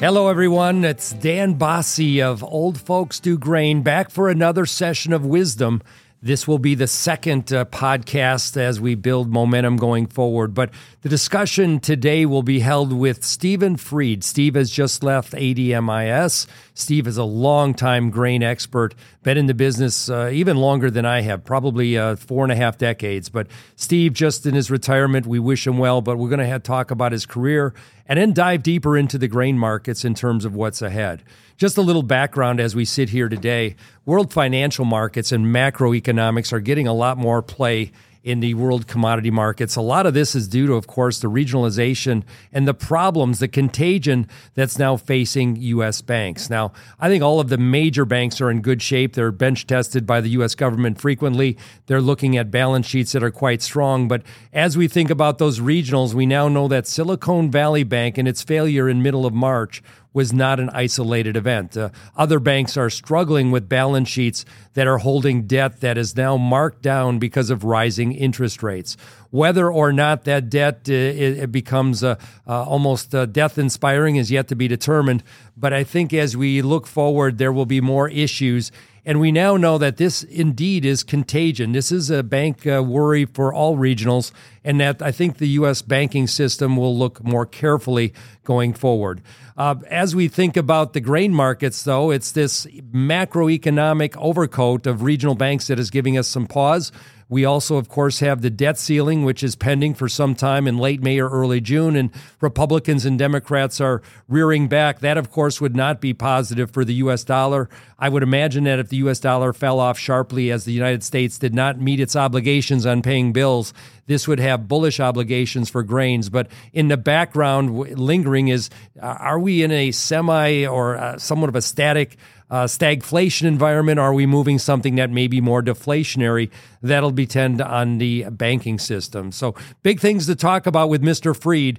Hello, everyone. It's Dan Basse of Old Folks Do Grain, back for another session of wisdom. This will be the second podcast as we build momentum going forward. But the discussion today will be held with Stephen Freed. Steve has just left ADMIS. Steve is a longtime grain expert, been in the business even longer than I have, probably 4.5 decades. But Steve, just in his retirement, we wish him well, but we're going to talk about his career and then dive deeper into the grain markets in terms of what's ahead. Just a little background as we sit here today. World financial markets and macroeconomics are getting a lot more play in the world commodity markets. A lot of this is due to, of course, the regionalization and the problems, the contagion that's now facing U.S. banks. Now, I think all of the major banks are in good shape. They're bench tested by the U.S. government frequently. They're looking at balance sheets that are quite strong. But as we think about those regionals, we now know that Silicon Valley Bank and its failure in middle of March was not an isolated event. Other banks are struggling with balance sheets that are holding debt that is now marked down because of rising interest rates. Whether or not that debt it becomes almost death-inspiring is yet to be determined. But I think as we look forward, there will be more issues. And we now know that this indeed is contagion. This is a bank worry for all regionals, and that I think the U.S. banking system will look more carefully going forward. As we think about the grain markets, though, it's this macroeconomic overcoat of regional banks that is giving us some pause. We also, of course, have the debt ceiling, which is pending for some time in late May or early June, and Republicans and Democrats are rearing back. That, of course, would not be positive for the U.S. dollar. I would imagine that if the U.S. dollar fell off sharply as the United States did not meet its obligations on paying bills, this would have bullish obligations for grains. But in the background, lingering is, are we in a semi or somewhat of a static stagflation environment? Are we moving something that may be more deflationary? That'll depend on the banking system. So big things to talk about with Mr. Freed.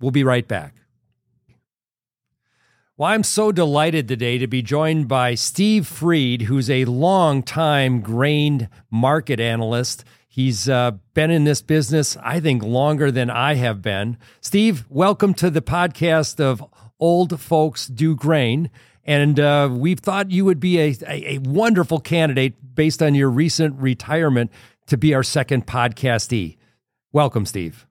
We'll be right back. Well, I'm so delighted today to be joined by Steve Freed, who's a long-time grain market analyst. He's been in this business, I think, longer than I have been. Steve, welcome to the podcast of Old Folks Do Grain. And we thought you would be a wonderful candidate based on your recent retirement to be our second podcastee. Welcome, Steve.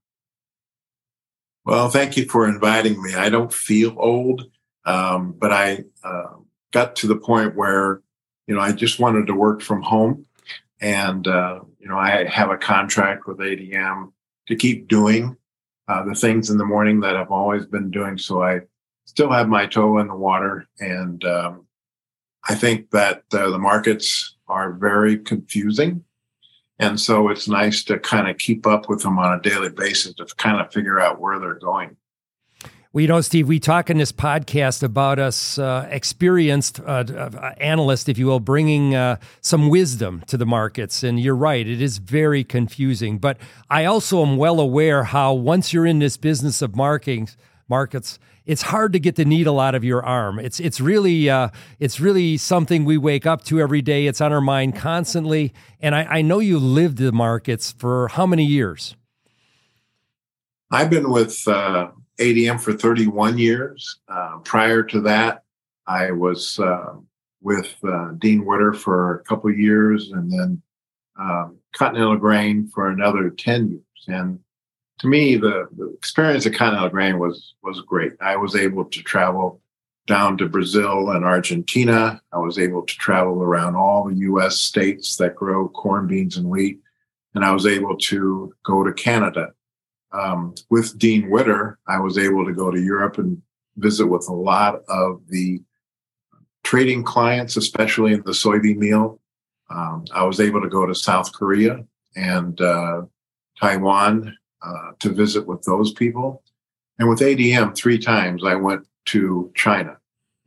Well, thank you for inviting me. I don't feel old, but I got to the point where, I just wanted to work from home. And, I have a contract with ADM to keep doing the things in the morning that I've always been doing. So I still have my toe in the water. And I think that the markets are very confusing. And so it's nice to kind of keep up with them on a daily basis to kind of figure out where they're going. Well, Steve, we talk in this podcast about us experienced analysts, if you will, bringing some wisdom to the markets. And you're right, it is very confusing. But I also am well aware how once you're in this business of markets, it's hard to get the needle out of your arm. It's really something we wake up to every day. It's on our mind constantly. And I know you lived the markets for how many years? I've been with ADM for 31 years. Prior to that, I was with Dean Witter for a couple of years, and then Continental Grain for another 10 years. And to me, the experience at Continental Grain was great. I was able to travel down to Brazil and Argentina. I was able to travel around all the U.S. states that grow corn, beans, and wheat. And I was able to go to Canada. With Dean Witter, I was able to go to Europe and visit with a lot of the trading clients, especially in the soybean meal. I was able to go to South Korea and Taiwan to visit with those people. And with ADM, 3 times I went to China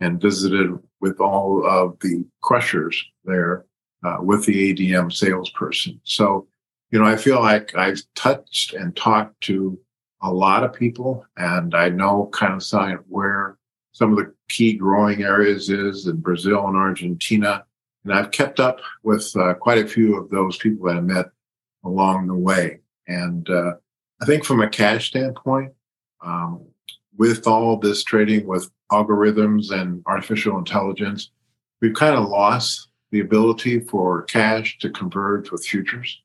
and visited with all of the crushers there with the ADM salesperson. So I feel like I've touched and talked to a lot of people, and I know kind of where some of the key growing areas is in Brazil and Argentina. And I've kept up with quite a few of those people that I met along the way. And I think from a cash standpoint, with all this trading with algorithms and artificial intelligence, we've kind of lost the ability for cash to converge with futures,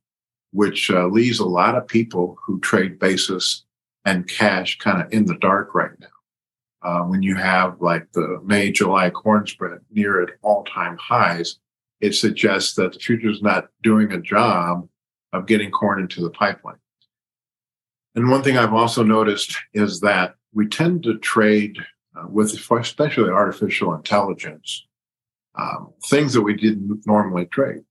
which leaves a lot of people who trade basis and cash kind of in the dark right now. When you have like the May-July corn spread near at all-time highs, it suggests that the futures not doing a job of getting corn into the pipeline. And one thing I've also noticed is that we tend to trade with especially artificial intelligence, things that we didn't normally trade,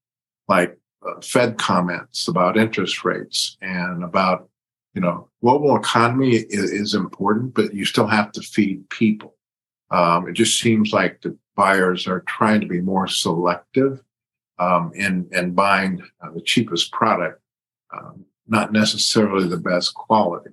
like Fed comments about interest rates and about, you know, global economy is important, but you still have to feed people. It just seems like the buyers are trying to be more selective in buying the cheapest product, not necessarily the best quality.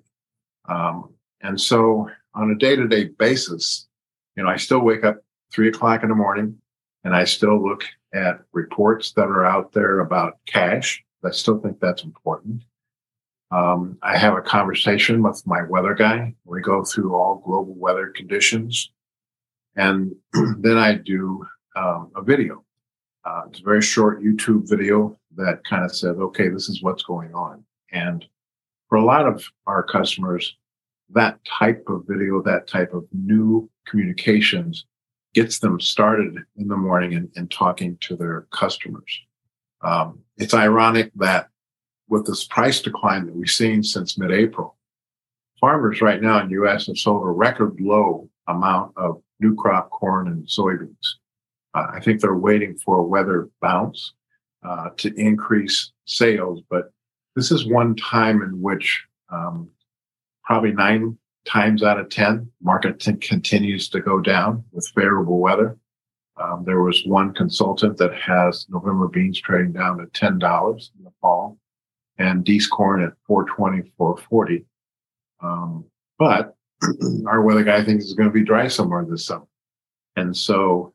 And so on a day-to-day basis, you know, I still wake up 3 o'clock in the morning and I still look at reports that are out there about cash. I still think that's important. I have a conversation with my weather guy. We go through all global weather conditions. And then I do a video. It's a very short YouTube video that kind of says, okay, this is what's going on. And for a lot of our customers, that type of video, that type of new communications gets them started in the morning and talking to their customers. It's ironic that with this price decline that we've seen since mid-April, farmers right now in the U.S. have sold a record low amount of new crop corn and soybeans. I think they're waiting for a weather bounce to increase sales, but this is one time in which probably 9 times out of 10, market continues to go down with favorable weather. There was one consultant that has November beans trading down to $10 in the fall and Deese corn at $4.20, $4.40. But our weather guy thinks it's going to be dry somewhere this summer. And so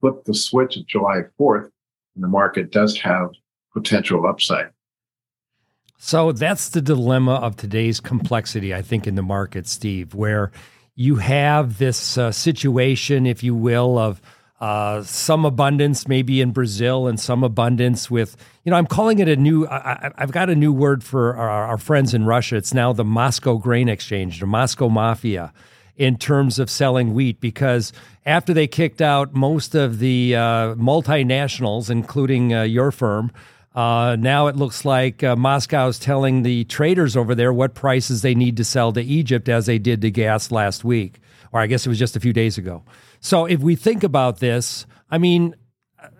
flip the switch at July 4th, and the market does have potential upside. So that's the dilemma of today's complexity, I think, in the market, Steve, where you have this situation, if you will, of some abundance maybe in Brazil and some abundance with, you know, I'm calling it a new, I've got a new word for our friends in Russia. It's now the Moscow Grain Exchange, the Moscow Mafia, in terms of selling wheat, because after they kicked out most of the multinationals, including your firm, now it looks like Moscow is telling the traders over there what prices they need to sell to Egypt, as they did to gas last week, or I guess it was just a few days ago. So if we think about this, I mean,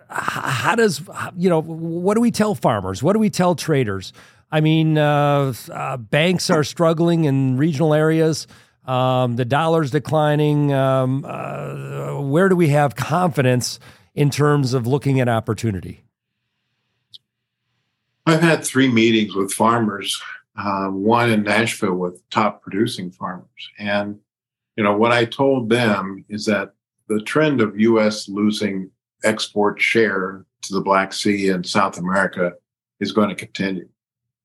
how does, you know, what do we tell farmers? What do we tell traders? I mean, banks are struggling in regional areas. The dollar's declining. Where do we have confidence in terms of looking at opportunity? I've had 3 meetings with farmers, one in Nashville with top producing farmers. And, you know, what I told them is that the trend of U.S. losing export share to the Black Sea and South America is going to continue.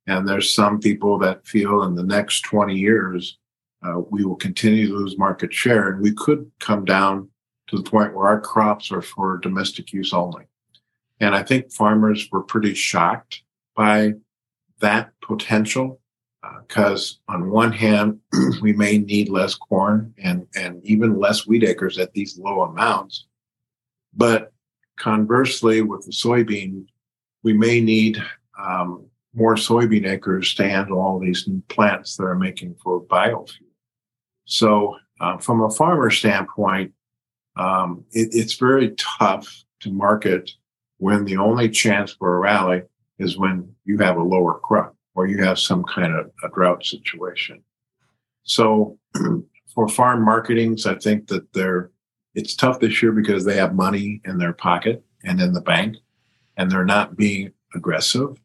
And there's some people that feel in the next 20 years, we will continue to lose market share. And we could come down to the point where our crops are for domestic use only. And I think farmers were pretty shocked by that potential, because on one hand, we may need less corn and even less wheat acres at these low amounts. But conversely, with the soybean, we may need more soybean acres to handle all these new plants that are making for biofuel. So from a farmer standpoint, it's very tough to market when the only chance for a rally is when you have a lower crop or you have some kind of a drought situation. So for farm marketings, I think that it's tough this year because they have money in their pocket and in the bank, and they're not being aggressive.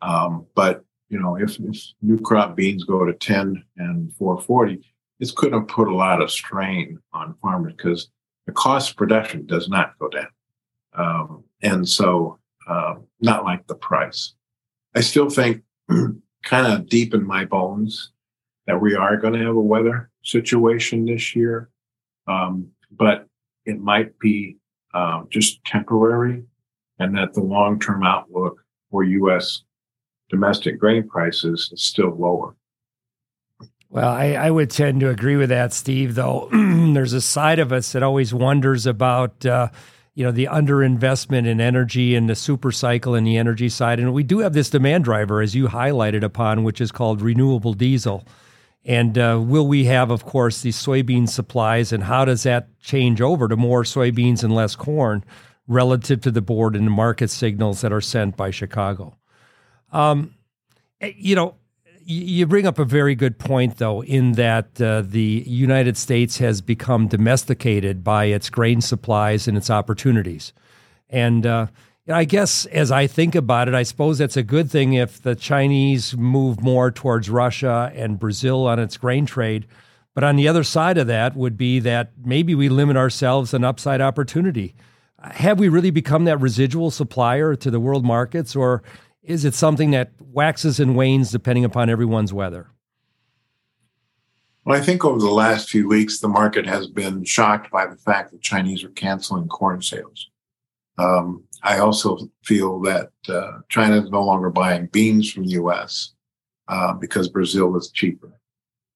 But, you know, if new crop beans go to 10 and 440, it's going to put a lot of strain on farmers because the cost of production does not go down. And so not like the price. I still think kind of deep in my bones that we are going to have a weather situation this year. but it might be just temporary, and that the long-term outlook for U.S. domestic grain prices is still lower. Well, I would tend to agree with that, Steve, though there's a side of us that always wonders about the underinvestment in energy and the super cycle in the energy side. And we do have this demand driver, as you highlighted upon, which is called renewable diesel. And will we have, of course, these soybean supplies, and how does that change over to more soybeans and less corn relative to the board and the market signals that are sent by Chicago? You bring up a very good point, though, in that the United States has become domesticated by its grain supplies and its opportunities. And I guess as I think about it, I suppose that's a good thing if the Chinese move more towards Russia and Brazil on its grain trade. But on the other side of that would be that maybe we limit ourselves an upside opportunity. Have we really become that residual supplier to the world markets, or is it something that waxes and wanes depending upon everyone's weather? Well, I think over the last few weeks, the market has been shocked by the fact that Chinese are canceling corn sales. I also feel that China is no longer buying beans from the U.S. Because Brazil is cheaper.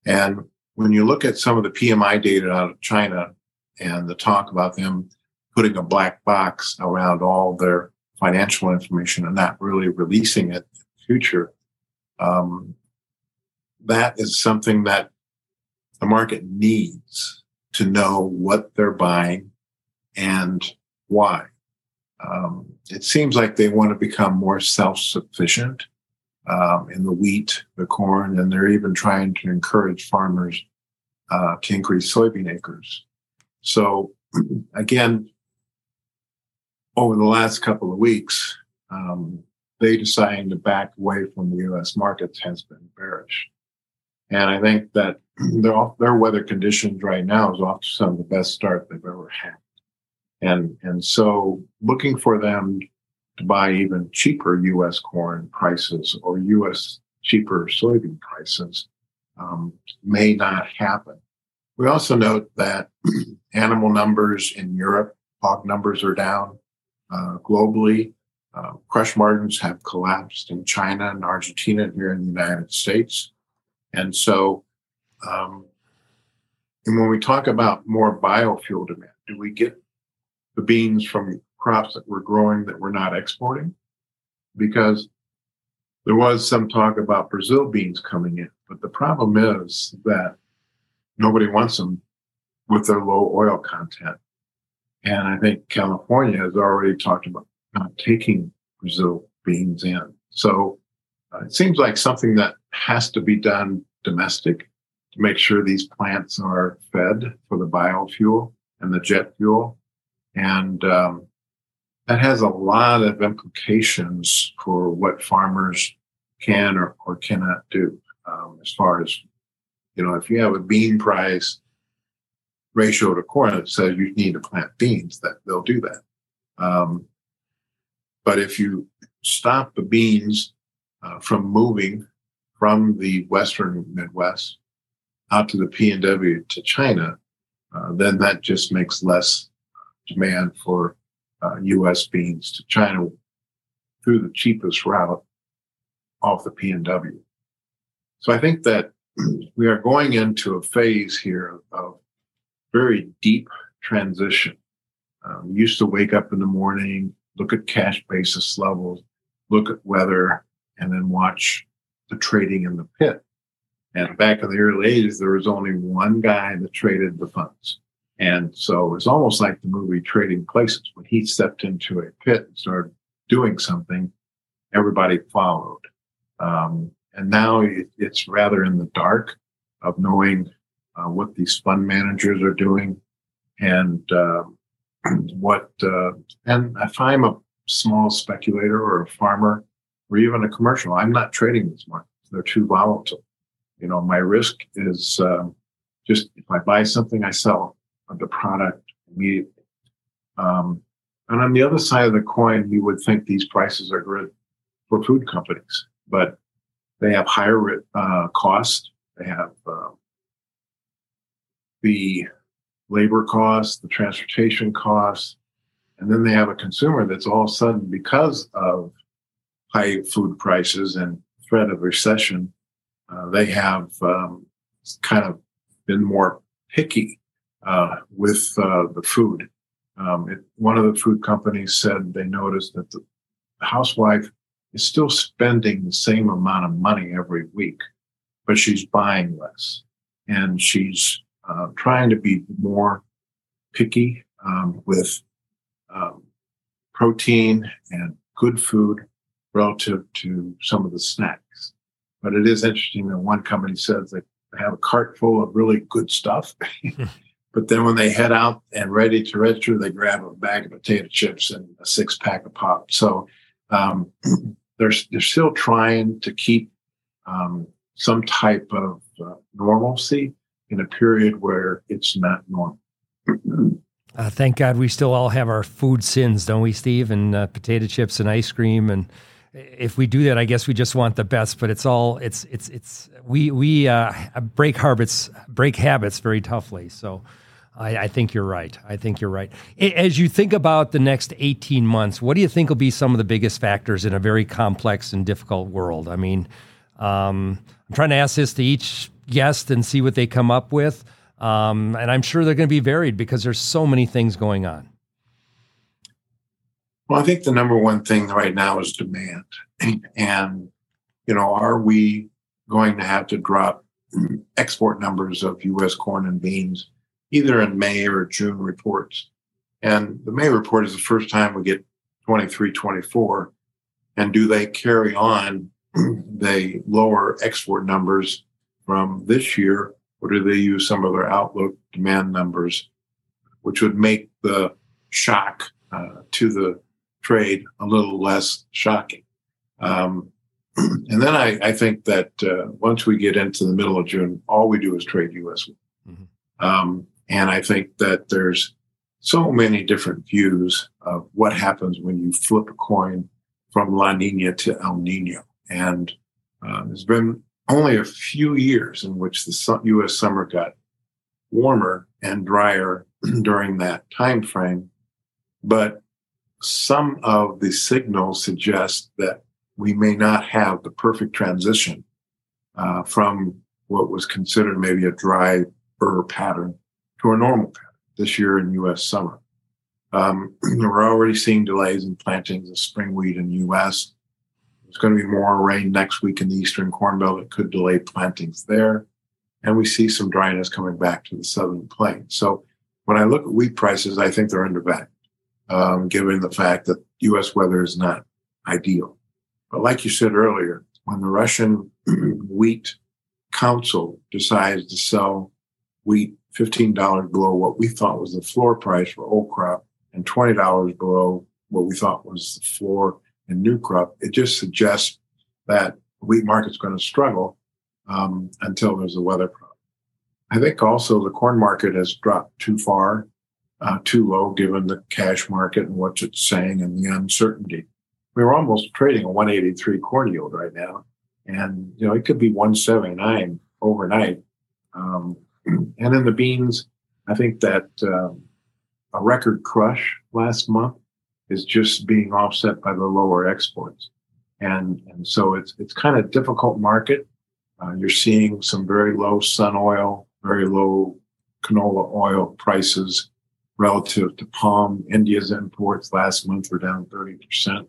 And when you look at some of the PMI data out of China and the talk about them putting a black box around all their financial information and not really releasing it in the future, that is something that the market needs to know what they're buying and why. It seems like they want to become more self-sufficient in the wheat, the corn, and they're even trying to encourage farmers to increase soybean acres. So again, over the last couple of weeks, they deciding to back away from the U.S. markets has been bearish. And I think that their weather conditions right now is off to some of the best start they've ever had. And so looking for them to buy even cheaper U.S. corn prices or U.S. cheaper soybean prices may not happen. We also note that animal numbers in Europe, hog numbers are down. Globally, crush margins have collapsed in China and Argentina and here in the United States. And so, and when we talk about more biofuel demand, do we get the beans from crops that we're growing that we're not exporting? Because there was some talk about Brazil beans coming in, but the problem is that nobody wants them with their low oil content. And I think California has already talked about not taking Brazil beans in. So it seems like something that has to be done domestic to make sure these plants are fed for the biofuel and the jet fuel. And that has a lot of implications for what farmers can or cannot do as far as, if you have a bean price ratio to corn that says you need to plant beans, that they'll do that. But if you stop the beans from moving from the Western Midwest out to the PNW to China, then that just makes less demand for U.S. beans to China through the cheapest route off the PNW. So I think that we are going into a phase here of very deep transition. We used to wake up in the morning, look at cash basis levels, look at weather, and then watch the trading in the pit. And back in the early 80s, there was only one guy that traded the funds. And so it's almost like the movie Trading Places. When he stepped into a pit and started doing something, everybody followed. And now it's rather in the dark of knowing what these fund managers are doing, and if I'm a small speculator or a farmer or even a commercial, I'm not trading these markets. They're too volatile. My risk is just if I buy something, I sell the product immediately. And on the other side of the coin, you would think these prices are good for food companies, but they have higher costs. They have the labor costs, the transportation costs, and then they have a consumer that's all of a sudden, because of high food prices and threat of recession, they have kind of been more picky with the food. One of the food companies said they noticed that the housewife is still spending the same amount of money every week, but she's buying less. And she's trying to be more picky with protein and good food relative to some of the snacks. But it is interesting that one company says they have a cart full of really good stuff, but then when they head out and ready to register, they grab a bag of potato chips and a 6-pack of pop. So they're still trying to keep some type of normalcy in a period where it's not normal. Thank God we still all have our food sins, don't we, Steve? And potato chips and ice cream. And if we do that, I guess we just want the best, but it's all, we break habits very toughly. So I think you're right. As you think about the next 18 months, what do you think will be some of the biggest factors in a very complex and difficult world? I mean, I'm trying to ask this to each guest and see what they come up with. And I'm sure they're going to be varied because there's so many things going on. Well, I think the number one thing right now is demand. And, you know, are we going to have to drop export numbers of U.S. corn and beans either in May or June reports? And the May report is the first time we get 23, 24. And do they carry on the lower export numbers from this year, or do they use some of their outlook demand numbers, which would make the shock to the trade a little less shocking? And then I think that once we get into the middle of June, all we do is trade U.S. Mm-hmm. And I think that there's so many different views of what happens when you flip a coin from La Nina to El Nino. And there's been only a few years in which the U.S. summer got warmer and drier during that time frame. But some of the signals suggest that we may not have the perfect transition from what was considered maybe a drier pattern to a normal pattern this year in U.S. summer. We're already seeing delays in plantings of spring wheat in the U.S. There's going to be more rain next week in the eastern Corn Belt. It could delay plantings there. And we see some dryness coming back to the southern plains. So when I look at wheat prices, I think they're undervalued, given the fact that U.S. weather is not ideal. But like you said earlier, when the Russian wheat council decides to sell wheat $15 below what we thought was the floor price for old crop and $20 below what we thought was the floor and new crop, it just suggests that the wheat market's going to struggle until there's a weather problem. I think also the corn market has dropped too far, too low, given the cash market and what it's saying and the uncertainty. We're almost trading a 183 corn yield right now. And, you know, it could be 179 overnight. And in the beans, I think that a record crush last month is just being offset by the lower exports. And so it's kind of a difficult market. You're seeing some very low sun oil, very low canola oil prices relative to palm. India's imports last month were down 30%. You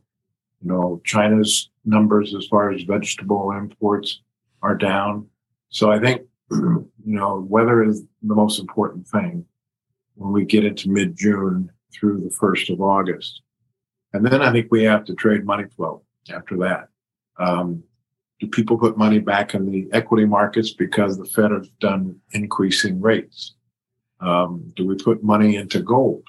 know, China's numbers as far as vegetable imports are down. So I think, you know, weather is the most important thing when we get into mid-June through the 1st of August. And then I think we have to trade money flow after that. Do people put money back in the equity markets because the Fed has done increasing rates? Do we put money into gold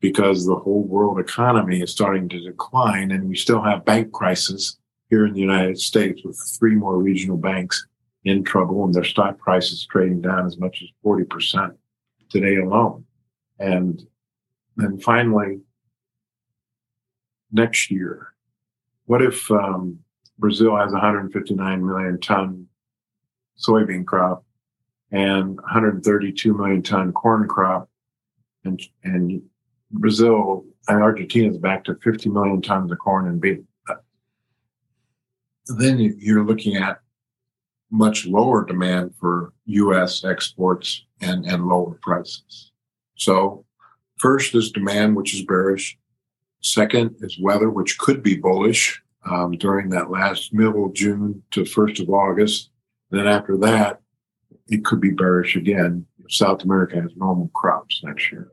because the whole world economy is starting to decline and we still have bank crisis here in the United States with 3 more regional banks in trouble and their stock prices trading down as much as 40% today alone? And finally, next year, what if Brazil has 159 million ton soybean crop and 132 million ton corn crop and Brazil and Argentina is back to 50 million tons of corn and beef. Then you're looking at much lower demand for U.S. exports and lower prices. So first is demand, which is bearish. Second is weather, which could be bullish during that last middle of June to 1st of August. And then after that, it could be bearish again if South America has normal crops next year.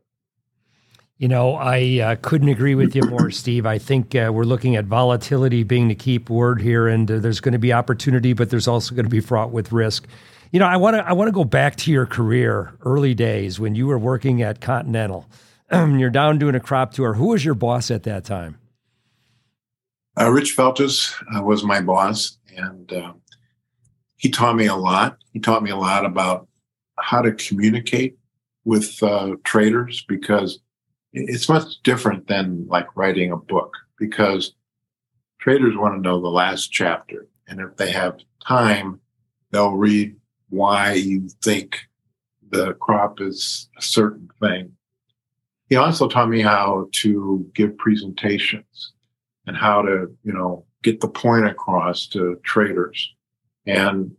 You know, I couldn't agree with you more, Steve. I think we're looking at volatility being the key word here, and there's going to be opportunity, but there's also going to be fraught with risk. You know, I want to go back to your career, early days when you were working at Continental. You're down doing a crop tour. Who was your boss at that time? Rich Feltes was my boss, and he taught me a lot. He taught me a lot about how to communicate with traders, because it's much different than like writing a book, because traders want to know the last chapter. And if they have time, they'll read why you think the crop is a certain thing. He also taught me how to give presentations and how to, you know, get the point across to traders. And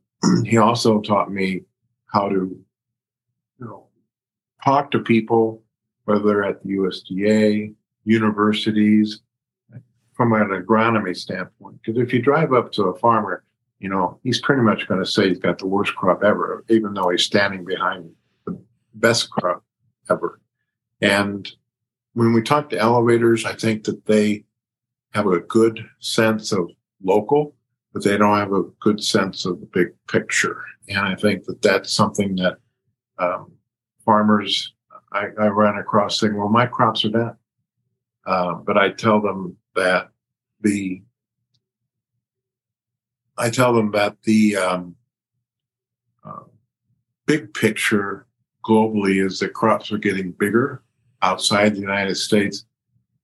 he also taught me how to, you know, talk to people, whether at the USDA, universities, from an agronomy standpoint. Because if you drive up to a farmer, you know, he's pretty much going to say he's got the worst crop ever, even though he's standing behind the best crop ever. And when we talk to elevators, I think that they have a good sense of local, but they don't have a good sense of the big picture. And I think that that's something that farmers... I ran across saying, well, my crops are down. But I tell them that the big picture globally is that crops are getting bigger outside the United States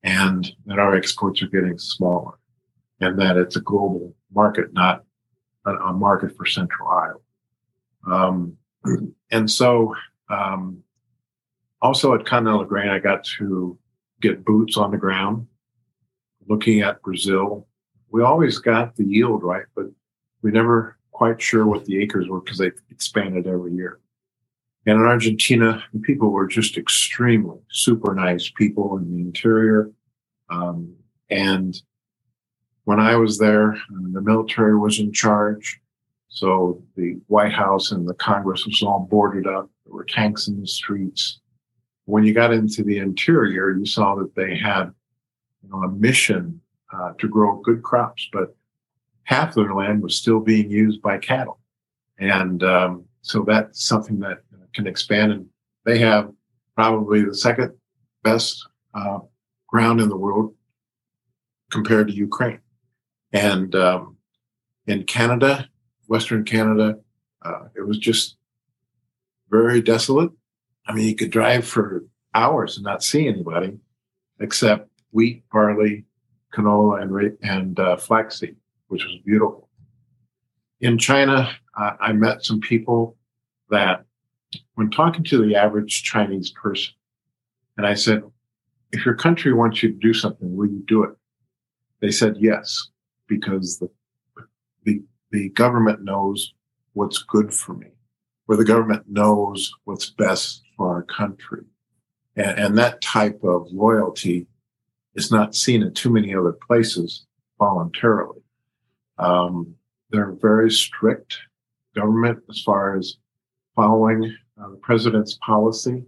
and that our exports are getting smaller, and that it's a global market, not a market for Central Iowa. Also at Continental Grain, I got to get boots on the ground, looking at Brazil. We always got the yield right, but we never quite sure what the acres were because they expanded every year. And in Argentina, the people were just extremely super nice people in the interior. And when I was there, the military was in charge. So the White House and the Congress was all boarded up. There were tanks in the streets. When you got into the interior, you saw that they had, you know, a mission to grow good crops, but half their land was still being used by cattle. And so that's something that can expand. And they have probably the second best ground in the world compared to Ukraine. And in Canada, Western Canada, it was just very desolate. I mean, you could drive for hours and not see anybody except wheat, barley, canola, and flaxseed, which was beautiful. In China, I met some people that, when talking to the average Chinese person, and I said, if your country wants you to do something, will you do it? They said yes, because the government knows what's good for me, where the government knows what's best for our country. And that type of loyalty is not seen in too many other places voluntarily. They're very strict government as far as following the president's policy.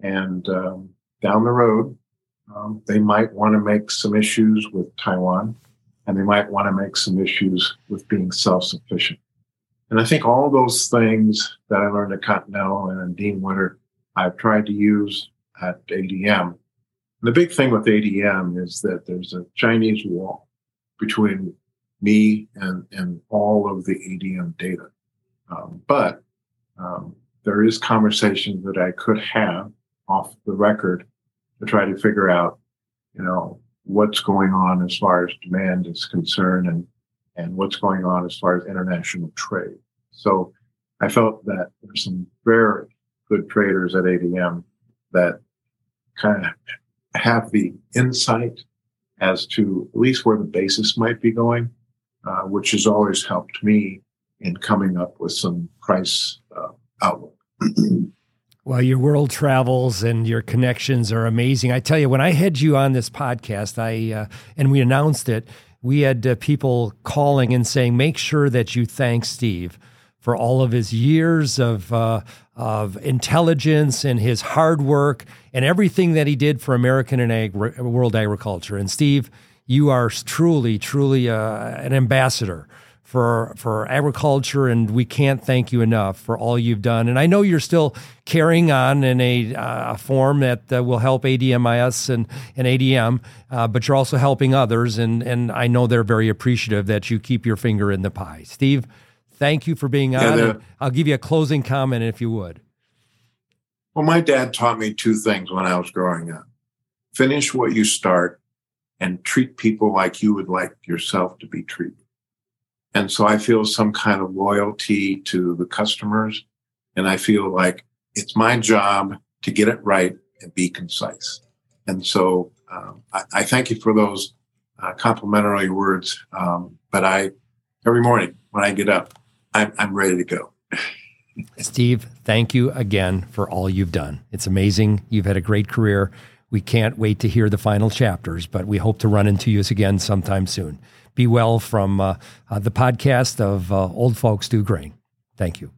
And down the road, they might want to make some issues with Taiwan, and they might want to make some issues with being self-sufficient. And I think all those things that I learned at Continental and Dean Witter, I've tried to use at ADM. And the big thing with ADM is that there's a Chinese wall between me and all of the ADM data. But there is conversations that I could have off the record to try to figure out, you know, what's going on as far as demand is concerned, and what's going on as far as international trade. So I felt that there's some very good traders at ADM that kind of have the insight as to at least where the basis might be going, which has always helped me in coming up with some price outlook. Well, your world travels and your connections are amazing. I tell you, when I had you on this podcast, and we announced it, we had people calling and saying, make sure that you thank Steve for all of his years of intelligence and his hard work and everything that he did for American and world agriculture. And Steve, you are truly, truly an ambassador for agriculture, and we can't thank you enough for all you've done. And I know you're still carrying on in a form that will help ADMIS and ADM, but you're also helping others, and I know they're very appreciative that you keep your finger in the pie. Steve, thank you for being on. And I'll give you a closing comment if you would. Well, my dad taught me two things when I was growing up. Finish what you start and treat people like you would like yourself to be treated. And so I feel some kind of loyalty to the customers, and I feel like it's my job to get it right and be concise. And so I thank you for those complimentary words. But every morning when I get up, I'm ready to go. Steve, thank you again for all you've done. It's amazing. You've had a great career. We can't wait to hear the final chapters, but we hope to run into you again sometime soon. Be well from the podcast of Old Folks Do Grain. Thank you.